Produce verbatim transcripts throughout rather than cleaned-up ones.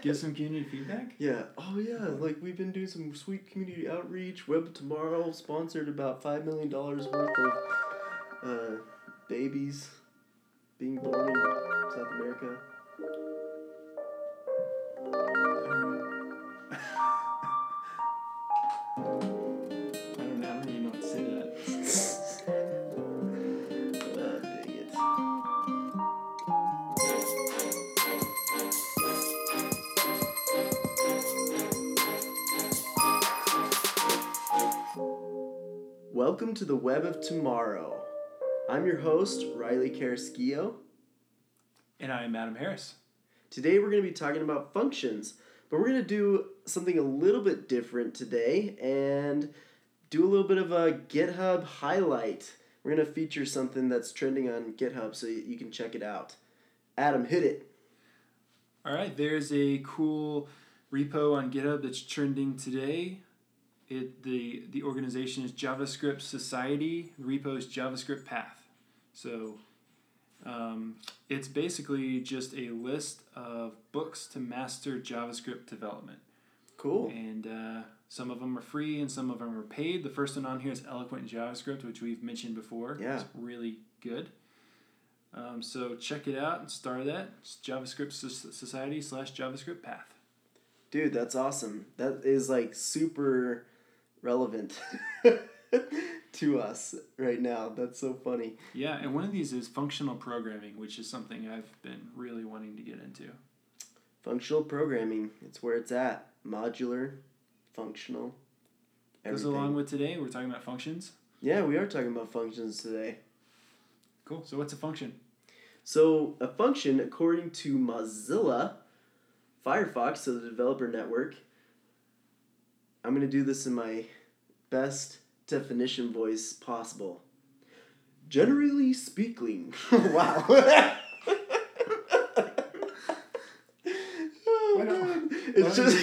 Give some community feedback? Yeah. Oh, yeah. Like, we've been doing some sweet community outreach. Web of Tomorrow sponsored about five million dollars worth of uh, babies being born in South America. I don't know. I don't even know what to say to that. Oh, dang it. Welcome to the Web of Tomorrow. I'm your host, Riley Caraschio. And I'm Adam Harris. Today we're going to be talking about functions, but we're going to do something a little bit different today and do a little bit of a GitHub highlight. We're going to feature something that's trending on GitHub so you can check it out. Adam, hit it. All right, there's a cool repo on GitHub that's trending today. It the, the organization is JavaScript Society. The repo is JavaScript Path. So um, it's basically just a list of books to master JavaScript development. Cool. And uh, some of them are free and some of them are paid. The first one on here is Eloquent JavaScript, which we've mentioned before. Yeah. It's really good. Um, so check it out and start that. It's JavaScript Society slash JavaScript Path. Dude, that's awesome. That is like super relevant to us right now. That's so funny. Yeah, and one of these is functional programming, which is something I've been really wanting to get into. Functional programming, it's where it's at. Modular, functional, everything. Goes along with today, we're talking about functions. Yeah, we are talking about functions today. Cool. So what's a function? So a function, according to Mozilla, Firefox, so the developer network, I'm going to do this in my best definition voice possible. Generally speaking. Wow. Oh, man. It's just...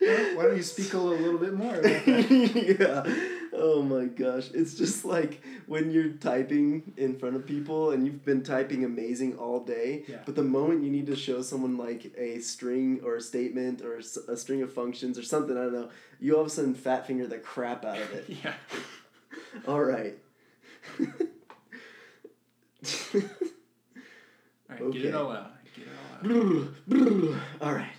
Why don't you speak a little, little bit more about that? Yeah. Oh my gosh. It's just like when you're typing in front of people and you've been typing amazing all day, yeah. But the moment you need to show someone like a string or a statement or a string of functions or something, I don't know, you all of a sudden fat finger the crap out of it. Yeah. All right. All right, okay. Get it all out. Get it all out. All right.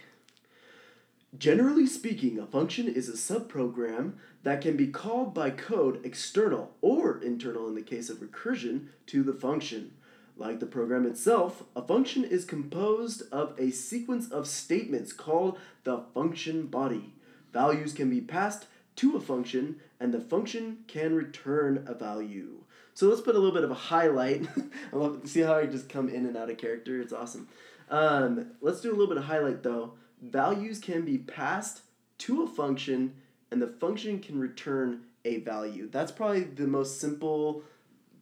Generally speaking, a function is a subprogram that can be called by code external or internal in the case of recursion to the function. Like the program itself, a function is composed of a sequence of statements called the function body. Values can be passed to a function, and the function can return a value. So let's put a little bit of a highlight. I love it. See how I just come in and out of character? It's awesome. Um, let's do a little bit of highlight, though. Values can be passed to a function, and the function can return a value. That's probably the most simple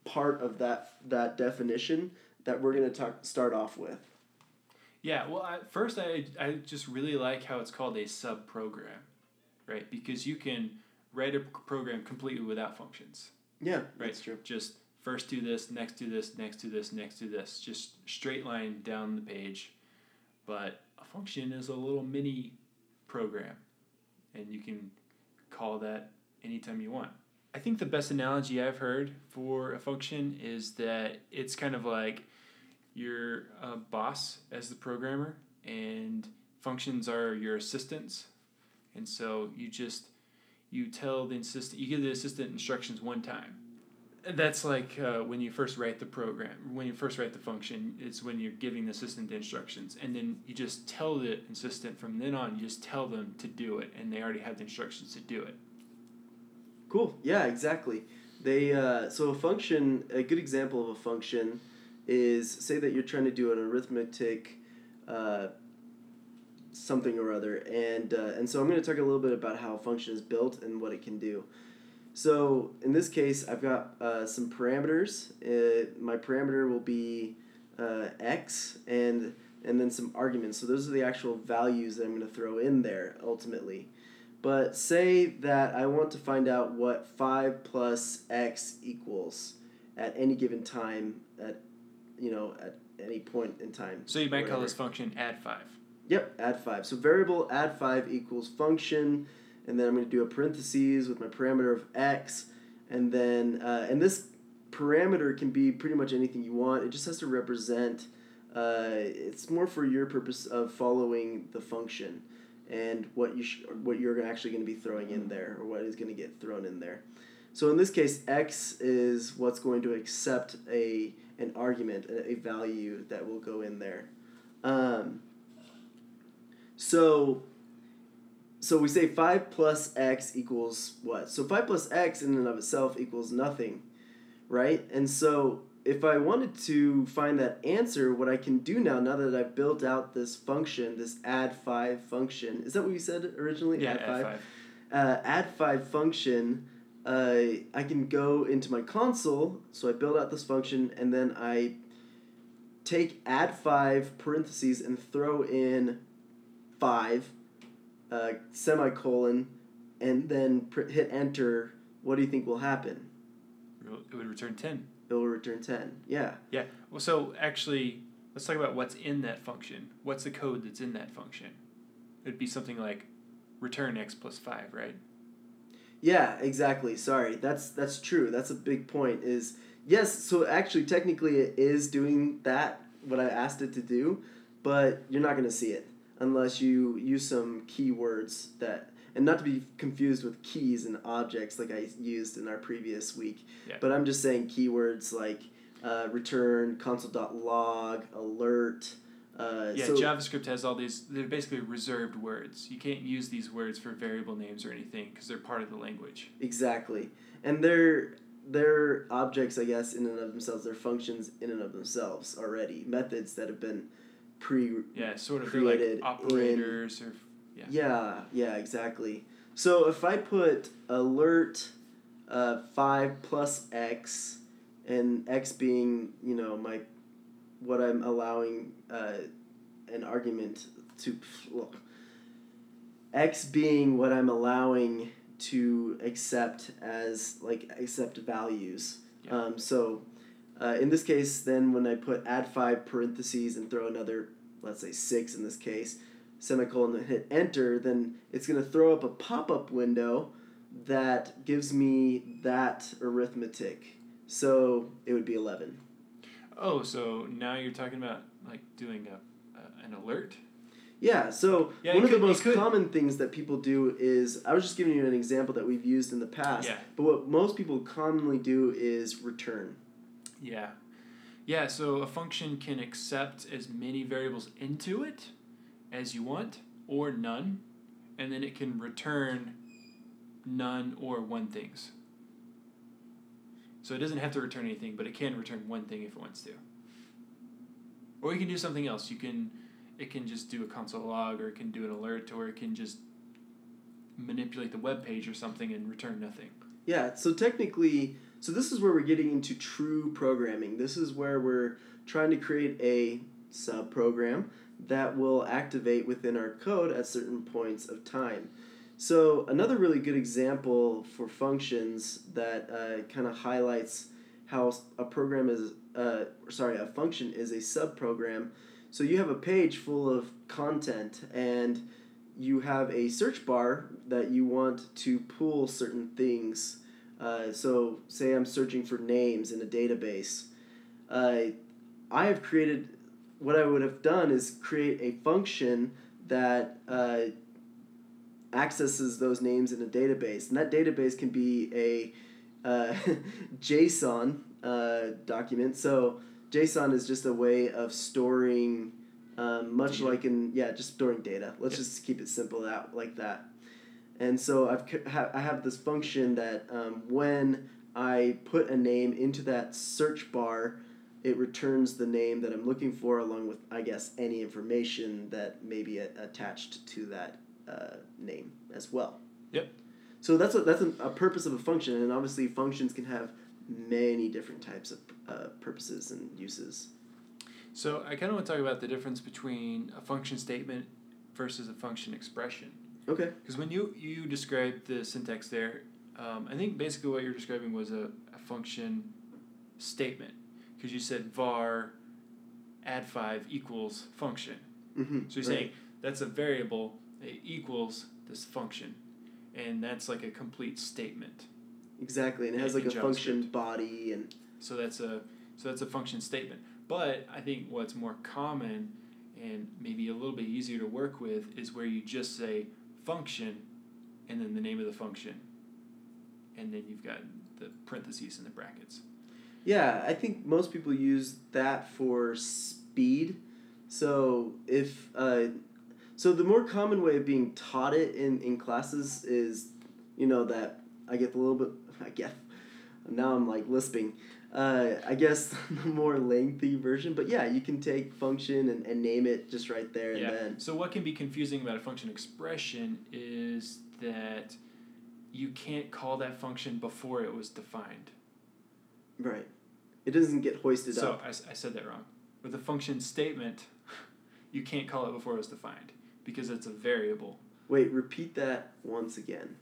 part of that that definition that we're going to talk start off with. Yeah, well, I, first I, I just really like how it's called a subprogram, right? Because you can write a program completely without functions. Yeah, right? That's true. Just first do this, next do this, next do this, next do this. Just straight line down the page, but... A function is a little mini program, and you can call that anytime you want. I think the best analogy I've heard for a function is that it's kind of like your uh, boss as the programmer, and functions are your assistants. And so you just you tell the assistant, you give the assistant instructions one time. That's like uh, when you first write the program, when you first write the function, it's when you're giving the assistant the instructions. And then you just tell the assistant from then on, you just tell them to do it, and they already have the instructions to do it. Cool. Yeah, exactly. They uh, so a function, a good example of a function is, say that you're trying to do an arithmetic uh, something or other. And, uh, and so I'm going to talk a little bit about how a function is built and what it can do. So in this case, I've got uh, some parameters. Uh, my parameter will be uh, x and and then some arguments. So those are the actual values that I'm going to throw in there ultimately. But say that I want to find out what five plus x equals at any given time at you know at any point in time. So you might wherever. Call this function add five. Yep, add five. So variable add five equals function, and then I'm going to do a parentheses with my parameter of x, and then uh, and this parameter can be pretty much anything you want. It just has to represent. Uh, it's more for your purpose of following the function, and what you sh- what you're actually going to be throwing in there, or what is going to get thrown in there. So in this case, x is what's going to accept a an argument, a, a value that will go in there. Um, so, so we say five plus x equals what? So five plus x in and of itself equals nothing, right? And so if I wanted to find that answer, what I can do now, now that I've built out this function, this add five function, is that what you said originally? Yeah, add, add five. five. Uh, add five function. Uh, I can go into my console, so I build out this function, and then I take add five parentheses and throw in five, uh, semicolon, and then pr- hit enter. What do you think will happen? It would return ten. It will return ten, yeah. Yeah, well, so actually, let's talk about what's in that function. What's the code that's in that function? It would be something like return x plus five, right? Yeah, exactly. Sorry, that's that's true. That's a big point. Is yes. So actually, technically, it is doing that what I asked it to do, but you're not going to see it unless you use some keywords that, and not to be confused with keys and objects like I used in our previous week. Yeah. But I'm just saying keywords like uh, return console.log, alert. Uh, yeah, so, JavaScript has all these, they're basically reserved words. You can't use these words for variable names or anything because they're part of the language. Exactly. And they're, they're objects, I guess, in and of themselves. They're functions in and of themselves already. Methods that have been pre Yeah, sort of like operators. In, or yeah. yeah, yeah, exactly. So if I put alert uh, five plus x, and x being, you know, my what I'm allowing uh, an argument to, well, x being what I'm allowing to accept as, like, accept values. Yeah. Um, so uh, in this case, then when I put add five parentheses and throw another, let's say six in this case, semicolon and hit enter, then it's going to throw up a pop-up window that gives me that arithmetic. So it would be eleven. Oh, so now you're talking about like doing a uh, an alert? Yeah, so yeah, one of could, the most common things that people do is, I was just giving you an example that we've used in the past, yeah. But what most people commonly do is return. Yeah. Yeah, so a function can accept as many variables into it as you want, or none, and then it can return none or one things. So it doesn't have to return anything, but it can return one thing if it wants to. Or you can do something else. You can, it can just do a console log, or it can do an alert, or it can just manipulate the web page or something and return nothing. Yeah, so technically, so this is where we're getting into true programming. This is where we're trying to create a subprogram that will activate within our code at certain points of time. So another really good example for functions that uh, kind of highlights how a program is, uh, sorry, a function is a subprogram. So you have a page full of content, and you have a search bar that you want to pull certain things. Uh, so say I'm searching for names in a database. Uh, I have created, what I would have done is create a function that uh, accesses those names in a database, and that database can be a uh, JSON uh, document. So JSON is just a way of storing, um, much data. like in yeah, just storing data. Let's yes. just keep it simple that like that. And so I've ha- I have this function that um, when I put a name into that search bar, it returns the name that I'm looking for, along with, I guess, any information that may be a- attached to that Uh, name as well. Yep. So that's a, that's a, a purpose of a function, and obviously functions can have many different types of uh, purposes and uses. So I kind of want to talk about the difference between a function statement versus a function expression. Okay. Because when you, you described the syntax there, um, I think basically what you're describing was a, a function statement, because you said var add five equals function. Mm-hmm, so you're right. saying that's a variable that equals this function, and that's like a complete statement. Exactly, and it has like a JavaScript. function body and. So that's a so that's a function statement. But I think what's more common and maybe a little bit easier to work with is where you just say function, and then the name of the function, and then you've got the parentheses and the brackets. Yeah, I think most people use that for speed. So if uh, so the more common way of being taught it in, in classes is, you know, that I get a little bit, I guess, now I'm like lisping. Uh, I guess the more lengthy version, but yeah, you can take function and, and name it just right there. Yeah. And then. So what can be confusing about a function expression is that you can't call that function before it was defined. Right. It doesn't get hoisted so up. So I, I said that wrong. With a function statement, you can't call it before it was defined because it's a variable. Wait, repeat that once again.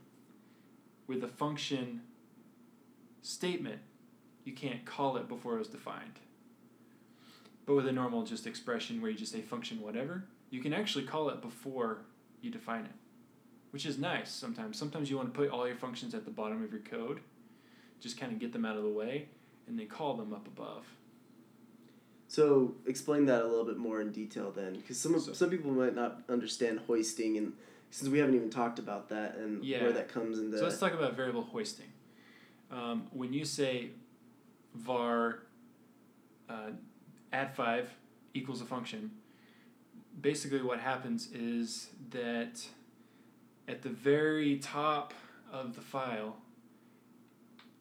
With a function statement, you can't call it before it was defined. But with a normal just expression where you just say function whatever, you can actually call it before you define it, which is nice sometimes. Sometimes you want to put all your functions at the bottom of your code, just kind of get them out of the way, and then call them up above. So explain that a little bit more in detail then, because some, so, some people might not understand hoisting, and since we haven't even talked about that and yeah. where that comes into. So let's talk about variable hoisting. Um, when you say var uh, add five equals a function, basically what happens is that at the very top of the file,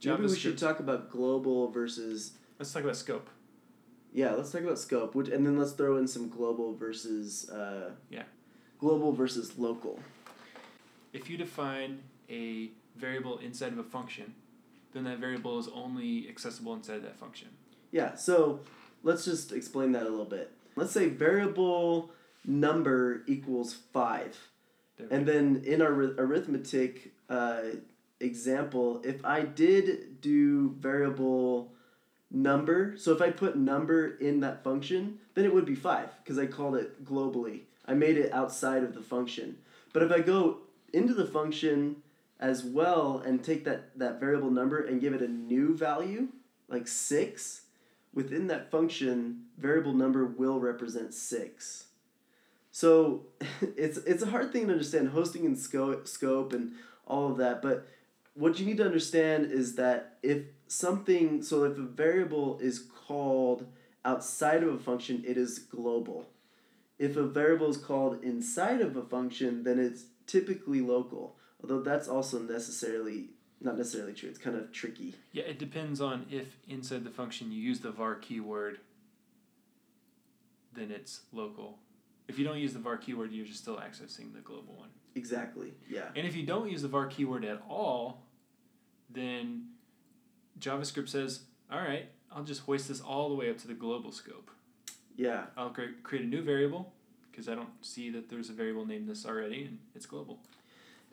JavaScript, maybe we should talk about global versus... Let's talk about scope. Yeah, let's talk about scope, which, and then let's throw in some global versus... Uh, yeah. Global versus local. If you define a variable inside of a function, then that variable is only accessible inside of that function. Yeah, so let's just explain that a little bit. Let's say variable number equals five. And go. Then in our arithmetic uh, example, if I did do variable number, so if I put number in that function, then it would be five because I called it globally. I made it outside of the function. But if I go into the function as well and take that, that variable number and give it a new value, like six, within that function, variable number will represent six. So it's it's a hard thing to understand, hosting and scope, scope and all of that. But what you need to understand is that if something, so if a variable is called outside of a function, it is global. If a variable is called inside of a function, then it's typically local. Although that's also necessarily not necessarily true. It's kind of tricky. Yeah, it depends on if inside the function you use the var keyword, then it's local. If you don't use the var keyword, you're just still accessing the global one. Exactly, yeah. And if you don't use the var keyword at all, then JavaScript says, all right, I'll just hoist this all the way up to the global scope. Yeah. I'll cre- create a new variable because I don't see that there's a variable named this already, and it's global.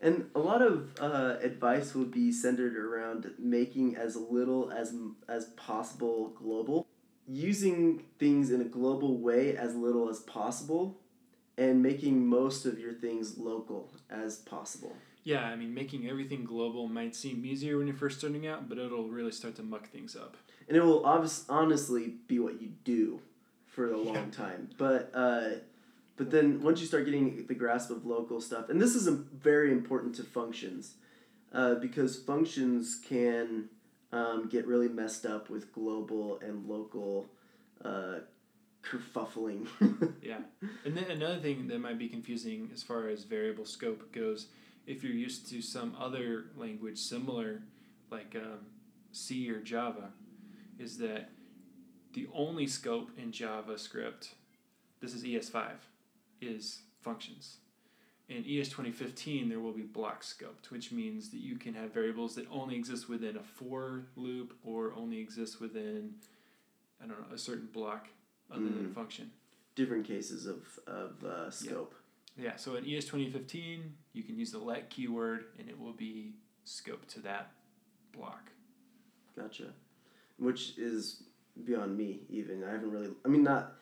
And a lot of uh, advice would be centered around making as little as as possible global, using things in a global way as little as possible, and making most of your things local as possible. Yeah, I mean, making everything global might seem easier when you're first starting out, but it'll really start to muck things up. And it will obvi- honestly be what you do for a long yeah. time, but... Uh, But then once you start getting the grasp of local stuff, and this is very important to functions, uh, because functions can um, get really messed up with global and local uh, kerfuffling. Yeah. And then another thing that might be confusing as far as variable scope goes, if you're used to some other language similar, like um, C or Java, is that the only scope in JavaScript, this is E S five, is functions. In E S twenty fifteen, there will be block scoped, which means that you can have variables that only exist within a for loop or only exist within, I don't know, a certain block other mm. than a function. Different cases of, of uh, scope. Yeah. yeah, so in E S twenty fifteen, you can use the let keyword, and it will be scoped to that block. Gotcha. Which is beyond me, even. I haven't really... I mean, not...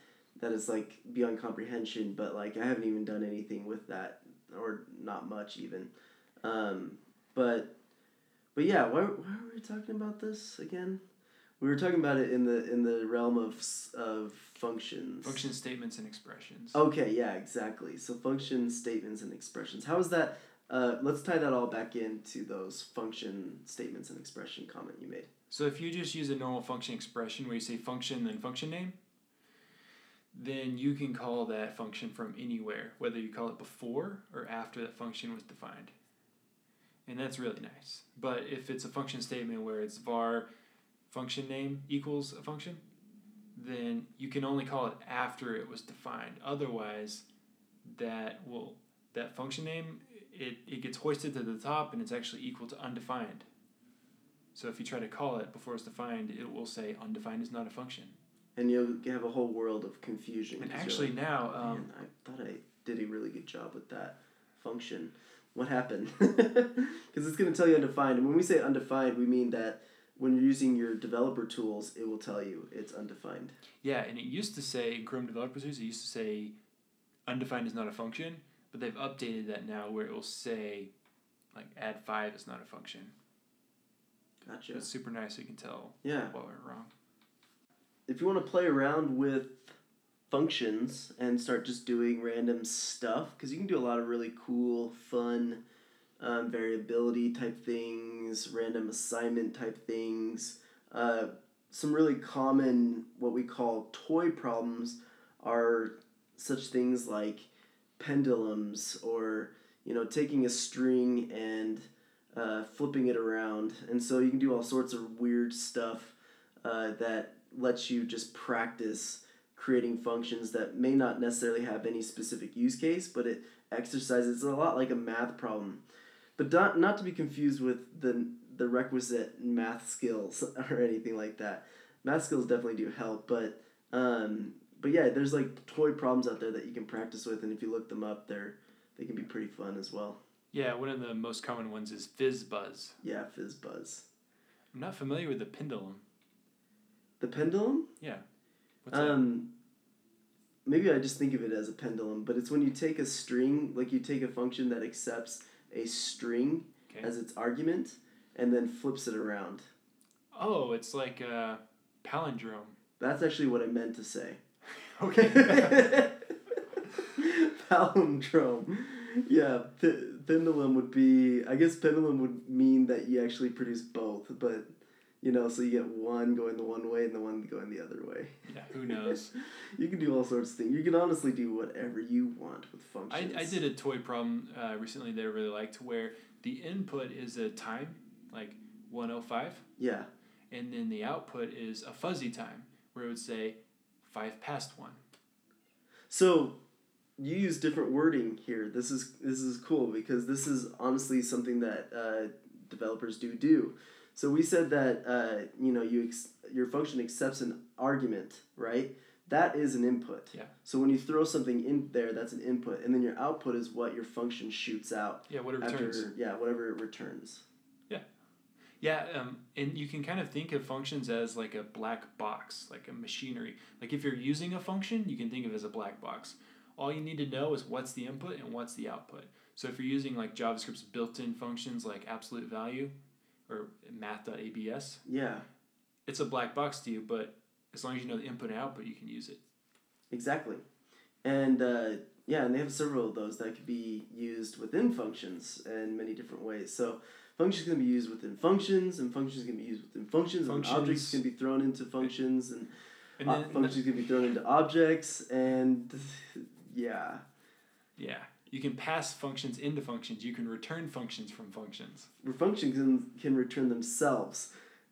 that is like beyond comprehension, but like I haven't even done anything with that, or not much even. Um, but but yeah, why why were we talking about this again? We were talking about it in the in the realm of of functions. Function statements and expressions. Okay, yeah, exactly. So function statements and expressions. How is that? Uh, let's tie that all back into those function statements and expression comment you made. So if you just use a normal function expression where you say function then function name, then you can call that function from anywhere, whether you call it before or after that function was defined. And that's really nice. But if it's a function statement where it's var function name equals a function, then you can only call it after it was defined. Otherwise, that will that function name, it, it gets hoisted to the top and it's actually equal to undefined. So if you try to call it before it's defined, it will say undefined is not a function. And you have a whole world of confusion. And actually like, now... Um, man, I thought I did a really good job with that function. What happened? Because it's going to tell you undefined. And when we say undefined, we mean that when you're using your developer tools, it will tell you it's undefined. Yeah, and it used to say, in Chrome Developer Tools, it used to say undefined is not a function, but they've updated that now where it will say, like, add five is not a function. Gotcha. It's super nice. You can tell yeah. what went wrong. If you want to play around with functions and start just doing random stuff, because you can do a lot of really cool, fun, um, variability type things, random assignment type things. Uh, some really common what we call toy problems are such things like pendulums, or you know, taking a string and uh, flipping it around. And so you can do all sorts of weird stuff uh, that lets you just practice creating functions that may not necessarily have any specific use case, but it exercises a lot like a math problem. But not, not to be confused with the the requisite math skills or anything like that. Math skills definitely do help, but um, but yeah, there's like toy problems out there that you can practice with, and if you look them up, they're they can be pretty fun as well. Yeah, one of the most common ones is FizzBuzz. Yeah, FizzBuzz. I'm not familiar with the pendulum. The pendulum? Yeah. What's um, that? Maybe I just think of it as a pendulum, but it's when you take a string, like you take a function that accepts a string okay. as its argument and then flips it around. Oh, it's like a palindrome. That's actually what I meant to say. Okay. Palindrome. Yeah, p- pendulum would be, I guess pendulum would mean that you actually produce both, but... You know, so you get one going the one way and the one going the other way. Yeah, who knows? You can do all sorts of things. You can honestly do whatever you want with functions. I, I did a toy problem uh, recently that I really liked where the input is a time, like one oh five. Yeah. And then the output is a fuzzy time where it would say five past one. So you use different wording here. This is this is cool because this is honestly something that uh, developers do do. So we said that uh, you know you ex- your function accepts an argument, right? That is an input. Yeah. So when you throw something in there, that's an input, and then your output is what your function shoots out. Yeah, what it returns. After, yeah, whatever it returns. Yeah, yeah, um, and you can kind of think of functions as like a black box, like a machinery. Like if you're using a function, you can think of it as a black box. All you need to know is what's the input and what's the output. So if you're using like JavaScript's built-in functions like absolute value. Or math dot A B S. Yeah. It's a black box to you, but as long as you know the input and output, you can use it. Exactly. And uh, yeah, and they have several of those that could be used within functions in many different ways. So functions can be used within functions, and functions can be used within functions, functions. And objects can be thrown into functions, and, and then, functions can be thrown into objects, and yeah. Yeah. You can pass functions into functions. You can return functions from functions. Functions can, can return themselves.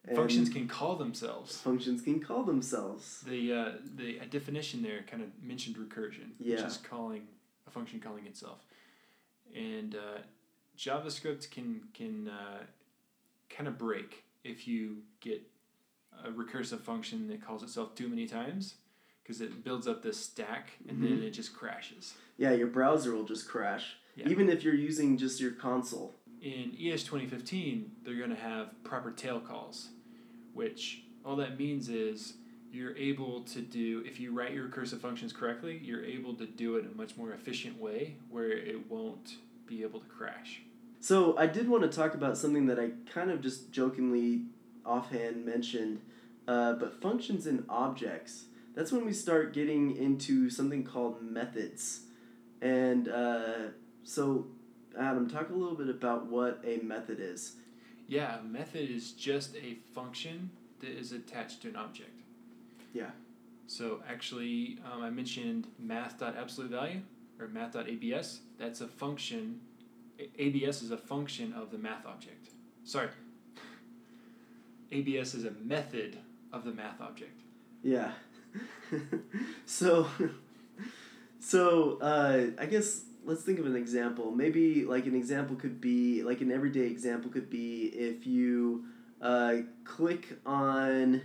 And functions can call themselves. Functions can call themselves. The uh, the a definition there kind of mentioned recursion, yeah. which is calling a function calling itself. And uh, JavaScript can can uh, kind of break if you get a recursive function that calls itself too many times. Because it builds up this stack, and mm-hmm. then it just crashes. Yeah, your browser will just crash, yeah. even if you're using just your console. In E S twenty fifteen, they're going to have proper tail calls, which all that means is you're able to do, if you write your recursive functions correctly, you're able to do it in a much more efficient way where it won't be able to crash. So I did want to talk about something that I kind of just jokingly offhand mentioned, uh, but functions and objects. That's when we start getting into something called methods. And uh, so, Adam, talk a little bit about what a method is. Yeah, a method is just a function that is attached to an object. Yeah. So actually, um, I mentioned math.absoluteValue or math.abs. That's a function. A B S is a function of the math object. Sorry. A B S is a method of the math object. Yeah. so, so uh, I guess let's think of an example. Maybe like an example could be, like an everyday example could be if you uh, click on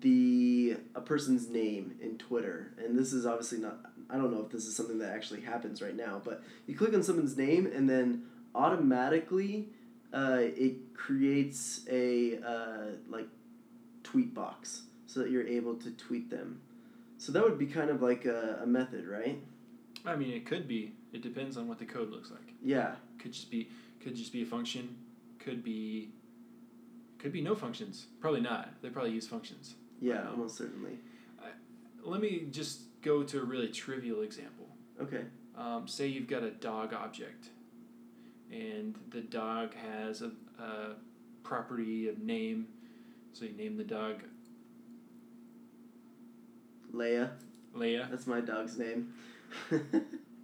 the a person's name in Twitter, and this is obviously not, I don't know if this is something that actually happens right now, but you click on someone's name and then automatically uh, it creates a uh, like tweet box so that you're able to tweet them. So that would be kind of like a, a method, right? I mean, it could be. It depends on what the code looks like. Yeah. Could just be could just be a function. Could be could be no functions. Probably not. They probably use functions. Yeah, almost certainly. Uh, let me just go to a really trivial example. Okay. Um, say you've got a dog object, and the dog has a, a property of name, so you name the dog Leia. Leia. That's my dog's name.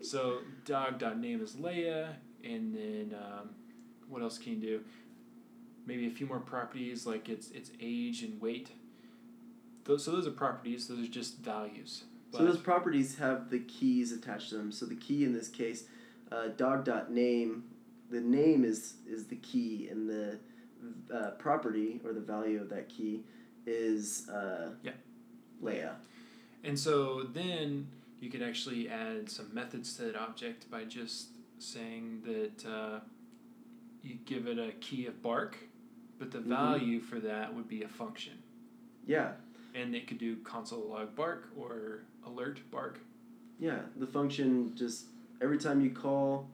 So dog.name is Leia, and then um, what else can you do? Maybe a few more properties like its its age and weight. Those, so those are properties. Those are just values. But so those properties have the keys attached to them. So the key in this case, uh, dog.name, the name is, is the key, and the uh, property or the value of that key is uh, yeah. Leia. And so then you could actually add some methods to that object by just saying that uh, you give it a key of bark, but the mm-hmm. value for that would be a function. Yeah. And it could do console log bark or alert bark. Yeah, the function just every time you call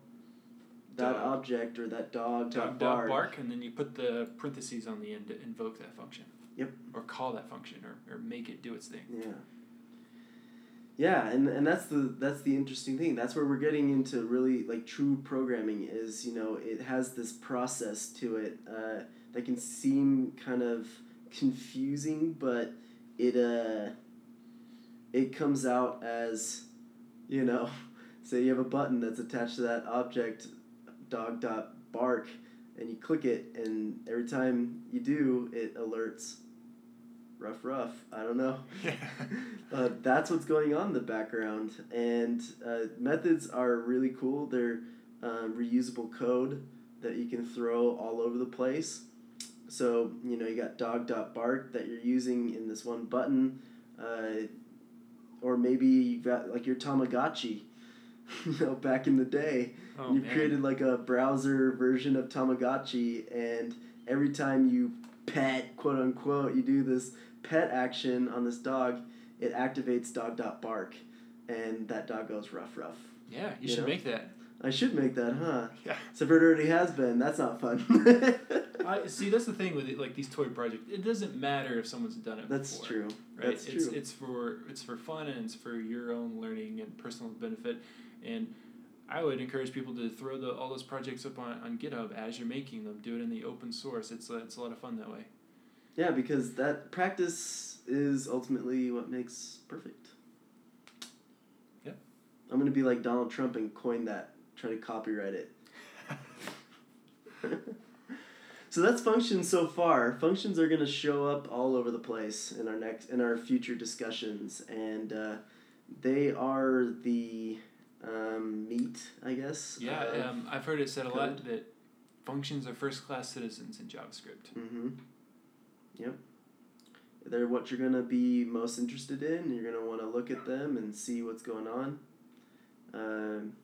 that dog. object or that dog, dog, dog bark. bark, and then you put the parentheses on the end to invoke that function. Yep. Or call that function or, or make it do its thing. Yeah. Yeah, and and that's the that's the interesting thing. That's where we're getting into really like true programming is, you know, it has this process to it uh, that can seem kind of confusing, but it uh it comes out as, you know, say you have a button that's attached to that object dog.bark, and you click it, and every time you do, it alerts. Rough, rough. I don't know. Yeah. uh, that's what's going on in the background. And uh, methods are really cool. They're um, reusable code that you can throw all over the place. So, you know, you got dog.bark that you're using in this one button. Uh, or maybe you've got like your Tamagotchi, you know, back in the day. Oh, you've man. created like a browser version of Tamagotchi, and every time you pet, quote unquote, you do this pet action on this dog, it activates dog.bark, and that dog goes rough, rough. Yeah, you, you should know? make that. I should make that, huh? Yeah. Except it already has been. That's not fun. I see. That's the thing with it, like these toy projects. It doesn't matter if someone's done it. That's before. True. Right? That's it's, true. It's for it's for fun, and it's for your own learning and personal benefit. And I would encourage people to throw the all those projects up on, on GitHub as you're making them. Do it in the open source. It's a, it's a lot of fun that way. Yeah, because that practice is ultimately what makes perfect. Yeah. I'm going to be like Donald Trump and coin that, try to copyright it. So that's functions so far. Functions are going to show up all over the place in our next in our future discussions, and uh, they are the um, meat, I guess. Yeah, uh, um, I've heard it said code. a lot that functions are first-class citizens in JavaScript. Mm-hmm. Yep. They're what you're going to be most interested in. You're going to want to look at them and see what's going on. Um,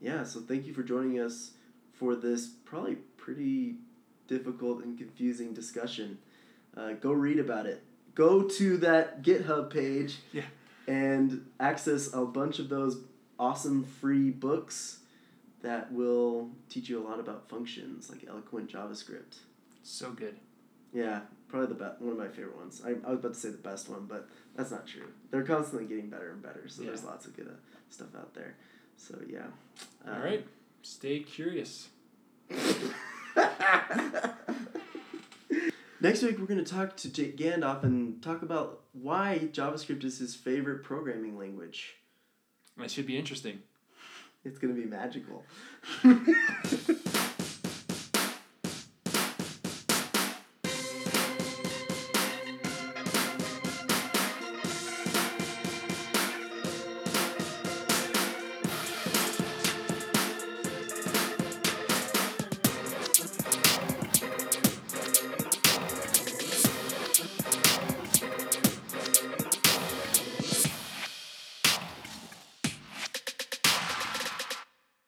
yeah, so thank you for joining us for this probably pretty difficult and confusing discussion. Uh, go read about it. go to that GitHub page yeah. and access a bunch of those awesome free books that will teach you a lot about functions, like Eloquent JavaScript. So good. Yeah, probably the best, one of my favorite ones. I, I was about to say the best one, but that's not true. They're constantly getting better and better, so yeah. there's lots of good uh, stuff out there. So, yeah. Um, All right. Stay curious. Next week, we're going to talk to Jake Gandalf and talk about why JavaScript is his favorite programming language. That should be interesting. It's going to be magical.